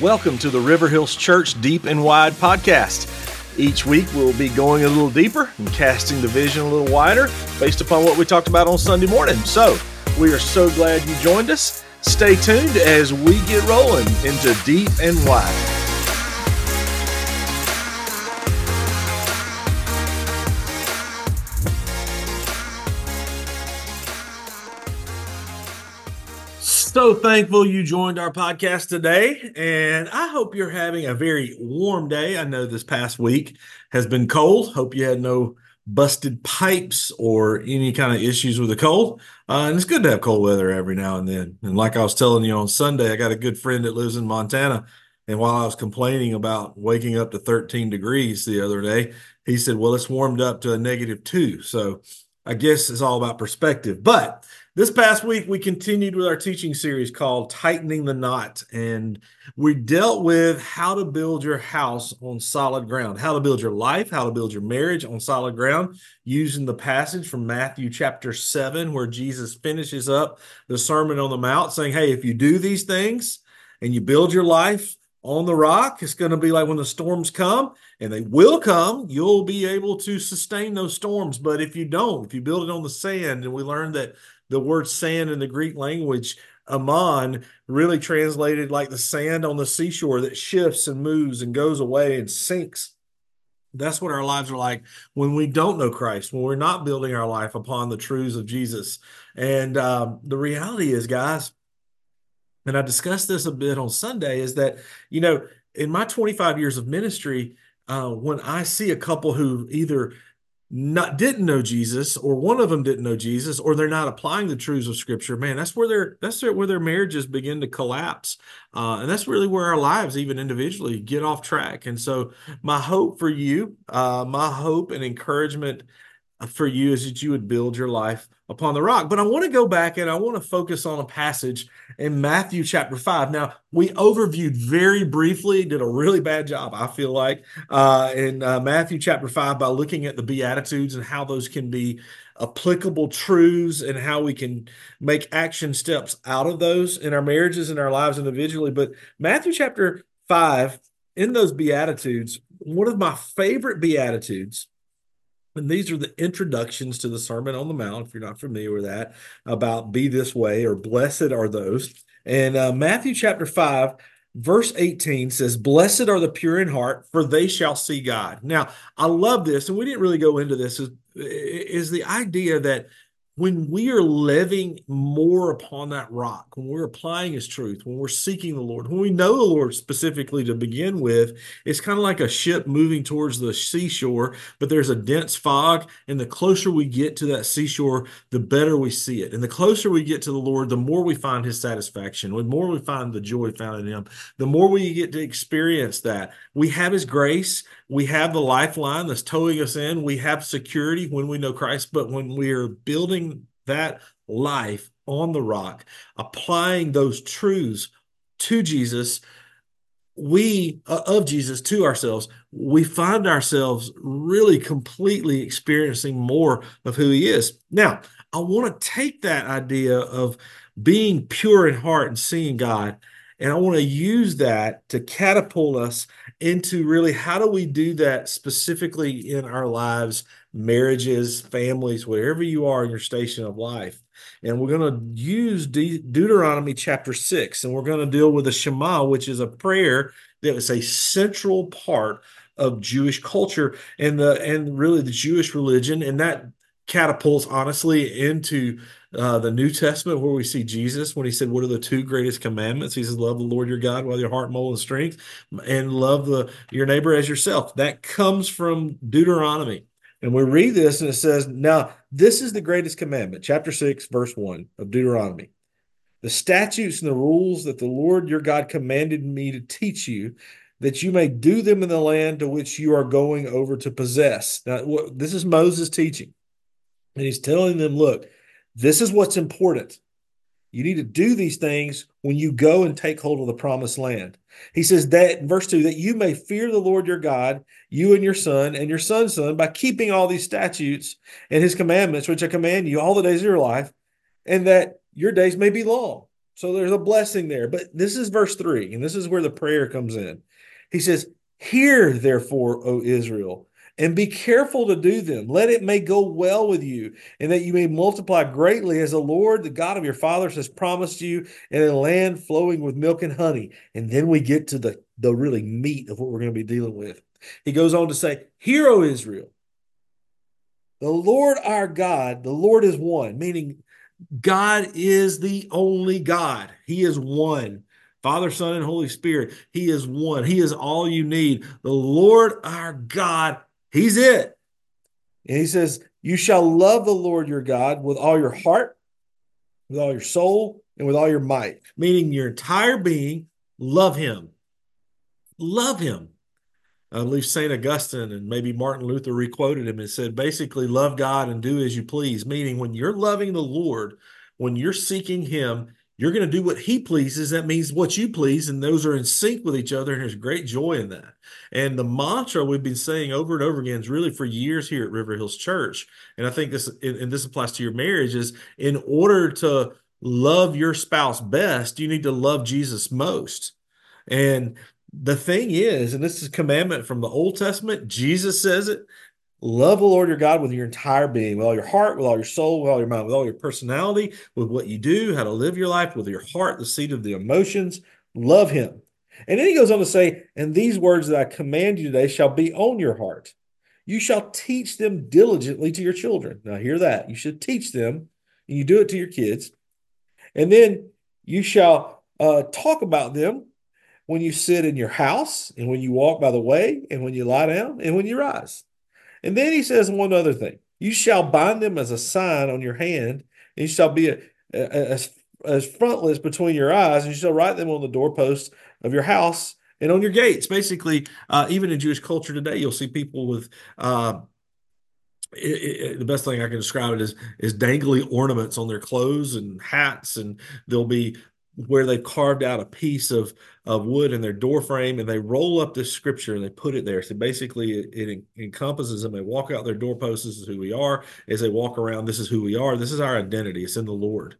Welcome to the River Hills Church Deep and Wide podcast. Each week we'll be going a little deeper and casting the vision a little wider based upon what we talked about on Sunday morning. So we are so glad you joined us. Stay tuned as we get rolling into Deep and Wide. So thankful you joined our podcast today, and I hope you're having a very warm day. I know this past week has been cold. Hope you had no busted pipes or any kind of issues with the cold. And it's good to have cold weather every now and then. And like I was telling you on Sunday, I got a good friend that lives in Montana, and while I was complaining about waking up to 13 degrees the other day, he said, well, it's warmed up to a -2. So I guess it's all about perspective. But this past week, we continued with our teaching series called Tightening the Knot, and we dealt with how to build your house on solid ground, how to build your life, how to build your marriage on solid ground, using the passage from Matthew chapter 7, where Jesus finishes up the Sermon on the Mount saying, hey, if you do these things and you build your life on the rock, it's going to be like when the storms come, and they will come, you'll be able to sustain those storms. But if you don't, if you build it on the sand, and we learned that the word sand in the Greek language, ammon, really translated like the sand on the seashore that shifts and moves and goes away and sinks. That's what our lives are like when we don't know Christ, when we're not building our life upon the truths of Jesus. And the reality is, guys, and I discussed this a bit on Sunday, is that, you know, in my 25 years of ministry, when I see a couple who either didn't know Jesus, or one of them didn't know Jesus, or they're not applying the truths of Scripture, man, that's where their marriages begin to collapse, and that's really where our lives, even individually, get off track. And so, my hope for you, my hope and encouragement for you, is that you would build your life upon the rock. But I want to go back and I want to focus on a passage in Matthew chapter 5. Now, we overviewed very briefly, did a really bad job, I feel like, in Matthew chapter 5 by looking at the Beatitudes and how those can be applicable truths and how we can make action steps out of those in our marriages and our lives individually. But Matthew chapter 5, in those Beatitudes, one of my favorite Beatitudes, and these are the introductions to the Sermon on the Mount, if you're not familiar with that, about be this way or blessed are those. And Matthew chapter 5, verse 18 says, blessed are the pure in heart, for they shall see God. Now, I love this, and we didn't really go into this, is the idea that when we are living more upon that rock, when we're applying his truth, when we're seeking the Lord, when we know the Lord specifically to begin with, it's kind of like a ship moving towards the seashore, but there's a dense fog, and the closer we get to that seashore, the better we see it. And the closer we get to the Lord, the more we find his satisfaction, the more we find the joy found in him, the more we get to experience that. We have his grace. We have the lifeline that's towing us in. We have security when we know Christ, but when we are building that life on the rock, applying those truths to Jesus, of Jesus to ourselves, we find ourselves really completely experiencing more of who he is. Now, I want to take that idea of being pure in heart and seeing God, and I want to use that to catapult us into really how do we do that specifically in our lives, marriages, families, wherever you are in your station of life. And we're going to use Deuteronomy chapter 6, and we're going to deal with the Shema, which is a prayer that is a central part of Jewish culture and really the Jewish religion. And that catapults, honestly, into the New Testament, where we see Jesus when he said, what are the two greatest commandments? He says, love the Lord your God with your heart, soul, and strength, and love your neighbor as yourself. That comes from Deuteronomy. And we read this and it says, now, this is the greatest commandment, chapter 6, verse 1 of Deuteronomy. The statutes and the rules that the Lord your God commanded me to teach you, that you may do them in the land to which you are going over to possess. Now, this is Moses teaching. And he's telling them, look, this is what's important. You need to do these things when you go and take hold of the promised land. He says that in verse 2, that you may fear the Lord your God, you and your son's son, by keeping all these statutes and his commandments, which I command you all the days of your life, and that your days may be long. So there's a blessing there. But this is verse 3, and this is where the prayer comes in. He says, "Hear, therefore, O Israel, and be careful to do them. Let it may go well with you, and that you may multiply greatly, as the Lord, the God of your fathers, has promised you, in a land flowing with milk and honey." And then we get to the really meat of what we're going to be dealing with. He goes on to say, "Hear, O Israel, the Lord our God, the Lord is one," meaning God is the only God. He is one. Father, Son, and Holy Spirit. He is one. He is all you need. The Lord our God, He's it. And he says, "You shall love the Lord your God with all your heart, with all your soul, and with all your might," meaning your entire being. Love Him. Love Him. I believe St. Augustine and maybe Martin Luther requoted him and said, basically, love God and do as you please. Meaning when you're loving the Lord, when you're seeking Him, you're going to do what He pleases. That means what you please, and those are in sync with each other, and there's great joy in that. And the mantra we've been saying over and over again is really for years here at River Hills Church, and I think this, and this applies to your marriage, is in order to love your spouse best, you need to love Jesus most. And the thing is, and this is a commandment from the Old Testament, Jesus says it, love the Lord your God with your entire being, with all your heart, with all your soul, with all your mind, with all your personality, with what you do, how to live your life, with your heart, the seat of the emotions. Love Him. And then he goes on to say, "And these words that I command you today shall be on your heart. You shall teach them diligently to your children." Now hear that. You should teach them, and you do it to your kids. "And then you shall talk about them when you sit in your house, and when you walk by the way, and when you lie down, and when you rise." And then he says one other thing. "You shall bind them as a sign on your hand, and you shall be as frontlets between your eyes, and you shall write them on the doorposts of your house and on your gates." Basically, even in Jewish culture today, you'll see people with the best thing I can describe it is dangly ornaments on their clothes and hats, and they'll be where they carved out a piece of wood in their door frame, and they roll up this scripture and they put it there. So basically it encompasses them. They walk out their doorposts. This is who we are. As they walk around, this is who we are. This is our identity. It's in the Lord.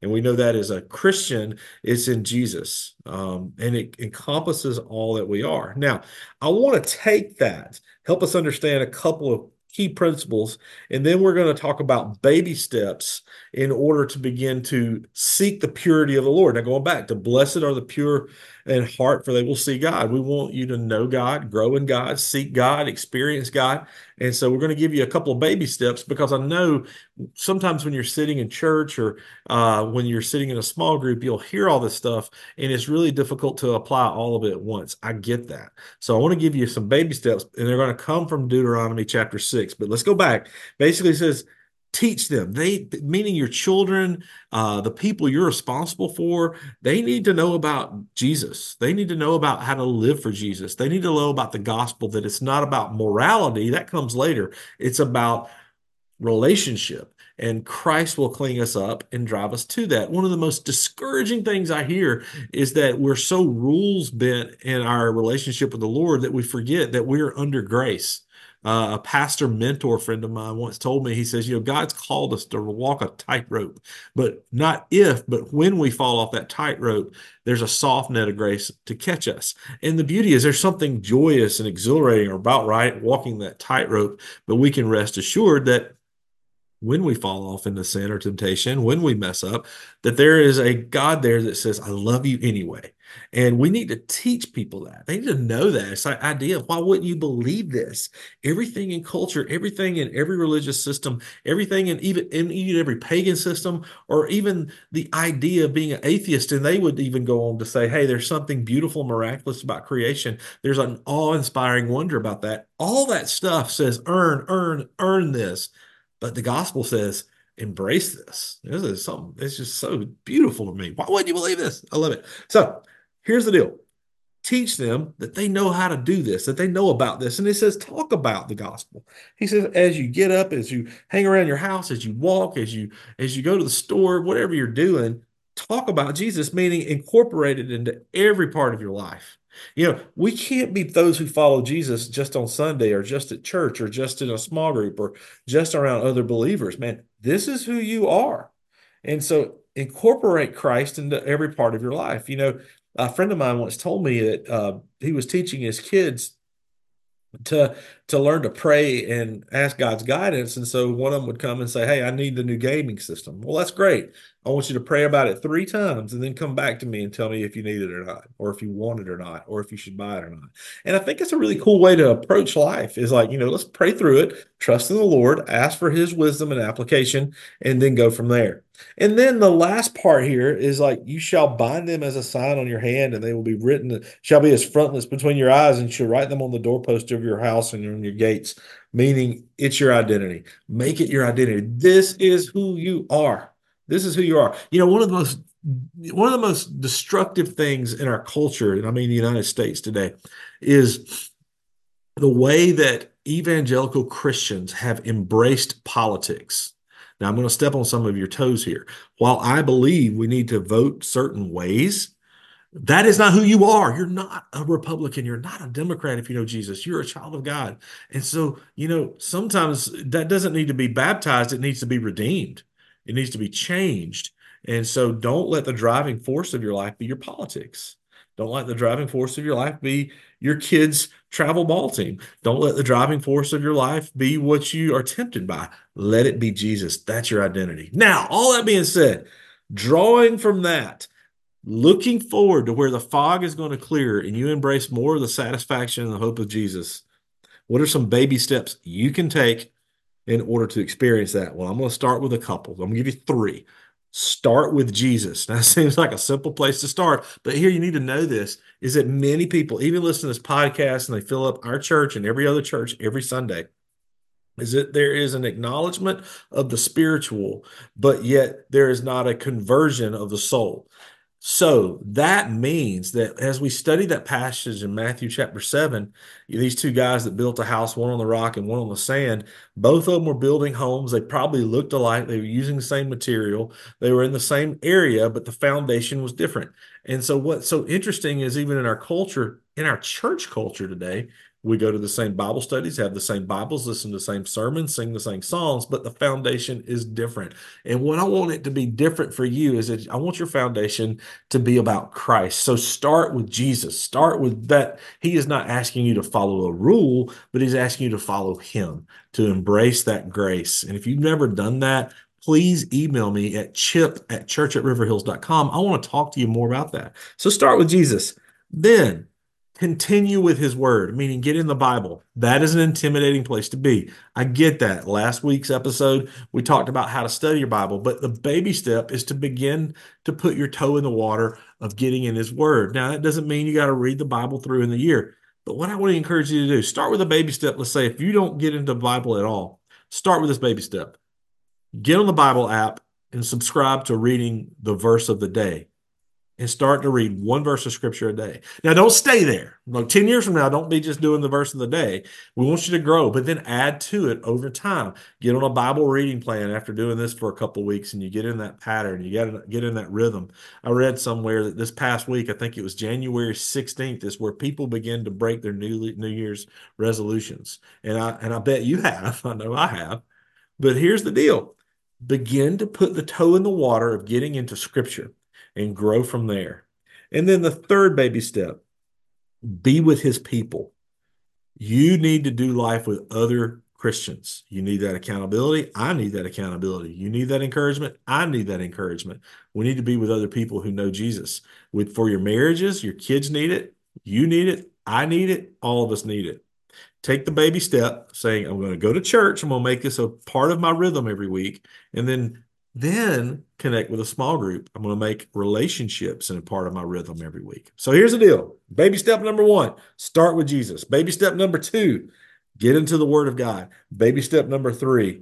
And we know that as a Christian, it's in Jesus. And it encompasses all that we are. Now, I want to take that, help us understand a couple of key principles, and then we're going to talk about baby steps in order to begin to seek the purity of the Lord. Now, going back to blessed are the pure in heart, for they will see God. We want you to know God, grow in God, seek God, experience God. And so we're going to give you a couple of baby steps, because I know sometimes when you're sitting in church or when you're sitting in a small group, you'll hear all this stuff, and it's really difficult to apply all of it at once. I get that. So I want to give you some baby steps, and they're going to come from Deuteronomy chapter 6. But let's go back. Basically, it says, teach them. They, meaning your children, the people you're responsible for, they need to know about Jesus. They need to know about how to live for Jesus. They need to know about the gospel, that it's not about morality. That comes later. It's about relationship, and Christ will clean us up and drive us to that. One of the most discouraging things I hear is that we're so rules bent in our relationship with the Lord that we forget that we're under grace. A pastor mentor friend of mine once told me, he says, God's called us to walk a tightrope, but not if, but when we fall off that tightrope, there's a soft net of grace to catch us. And the beauty is there's something joyous and exhilarating about walking that tightrope, but we can rest assured that when we fall off into sin or temptation, when we mess up, that there is a God there that says, I love you anyway. And we need to teach people that. They need to know that. It's that idea of, why wouldn't you believe this? Everything in culture, everything in every religious system, everything in even every pagan system, or even the idea of being an atheist. And they would even go on to say, hey, there's something beautiful, miraculous about creation. There's an awe-inspiring wonder about that. All that stuff says, earn this. But the gospel says, embrace this. This is something. It's just so beautiful to me. Why wouldn't you believe this? I love it. So here's the deal. Teach them that they know how to do this, that they know about this. And it says, talk about the gospel. He says, as you get up, as you hang around your house, as you walk, as you go to the store, whatever you're doing, talk about Jesus, meaning incorporate it into every part of your life. We can't be those who follow Jesus just on Sunday, or just at church, or just in a small group, or just around other believers. Man, this is who you are. And so incorporate Christ into every part of your life. You know, a friend of mine once told me that he was teaching his kids to learn to pray and ask God's guidance. And so one of them would come and say, "Hey, I need the new gaming system." "Well, that's great. I want you to pray about it 3 times and then come back to me and tell me if you need it or not, or if you want it or not, or if you should buy it or not." And I think it's a really cool way to approach life is like, you know, let's pray through it, trust in the Lord, ask for his wisdom and application, and then go from there. And then the last part here is like, you shall bind them as a sign on your hand, and they will be written, shall be as frontlets between your eyes, and shall write them on the doorpost of your house and on your gates, meaning it's your identity. Make it your identity. This is who you are. This is who you are. You know, one of the most destructive things in our culture, and I mean the United States today, is the way that evangelical Christians have embraced politics. Now, I'm going to step on some of your toes here. While I believe we need to vote certain ways, that is not who you are. You're not a Republican. You're not a Democrat if you know Jesus. You're a child of God. And so, you know, sometimes that doesn't need to be baptized. It needs to be redeemed. It needs to be changed. And so don't let the driving force of your life be your politics. Don't let the driving force of your life be your kids' travel ball team. Don't let the driving force of your life be what you are tempted by. Let it be Jesus. That's your identity. Now, all that being said, drawing from that, looking forward to where the fog is going to clear and you embrace more of the satisfaction and the hope of Jesus, what are some baby steps you can take in order to experience that? Well, I'm going to start with a couple. I'm going to give you 3. Start with Jesus. Now, it seems like a simple place to start, but here you need to know this, is that many people, even listen to this podcast, and they fill up our church and every other church every Sunday, is that there is an acknowledgement of the spiritual, but yet there is not a conversion of the soul. So that means that as we study that passage in Matthew chapter 7, these 2 guys that built a house, one on the rock and one on the sand, both of them were building homes. They probably looked alike. They were using the same material. They were in the same area, but the foundation was different. And so what's so interesting is even in our culture, in our church culture today, we go to the same Bible studies, have the same Bibles, listen to the same sermons, sing the same songs, but the foundation is different. And what I want it to be different for you is that I want your foundation to be about Christ. So start with Jesus. Start with that. He is not asking you to follow a rule, but he's asking you to follow him, to embrace that grace. And if you've never done that, please email me at chip@church@riverhills.com. I want to talk to you more about that. So start with Jesus. Then continue with his word, meaning get in the Bible. That is an intimidating place to be. I get that. Last week's episode, we talked about how to study your Bible, but the baby step is to begin to put your toe in the water of getting in his word. Now, that doesn't mean you got to read the Bible through in the year, but what I want to encourage you to do, start with a baby step. Let's say if you don't get into the Bible at all, start with this baby step. Get on the Bible app and subscribe to reading the verse of the day. And start to read one verse of scripture a day. Now, don't stay there. Like 10 years from now, don't be just doing the verse of the day. We want you to grow, but then add to it over time. Get on a Bible reading plan after doing this for a couple of weeks, and you get in that pattern. You got to get in that rhythm. I read somewhere that this past week, I think it was January 16th, is where people begin to break their New Year's resolutions. And I bet you have. I know I have. But here's the deal. Begin to put the toe in the water of getting into scripture. And grow from there. And then the third baby step, be with his people. You need to do life with other Christians. You need that accountability. I need that accountability. You need that encouragement. I need that encouragement. We need to be with other people who know Jesus. For your marriages, your kids need it. You need it. I need it. All of us need it. Take the baby step saying, I'm going to go to church. I'm going to make this a part of my rhythm every week. And then connect with a small group. I'm going to make relationships in a part of my rhythm every week. So here's the deal. Baby step number 1, start with Jesus. Baby step number 2, get into the Word of God. Baby step number 3,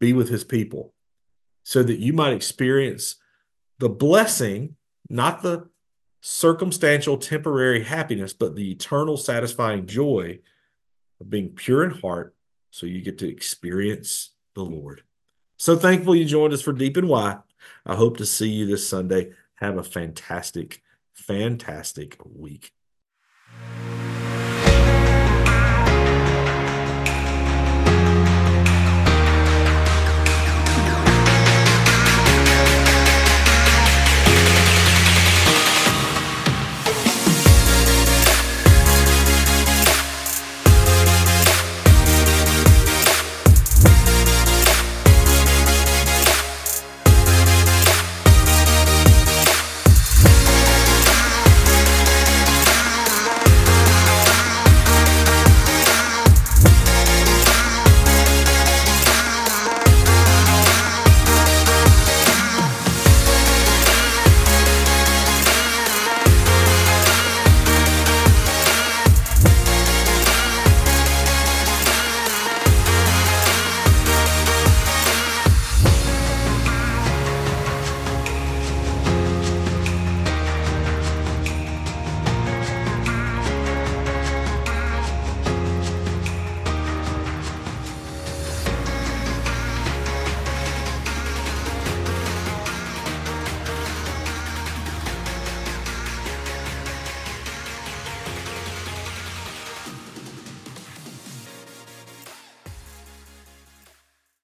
be with his people so that you might experience the blessing, not the circumstantial temporary happiness, but the eternal satisfying joy of being pure in heart so you get to experience the Lord. So thankful you joined us for Deep and Wide. I hope to see you this Sunday. Have a fantastic, fantastic week.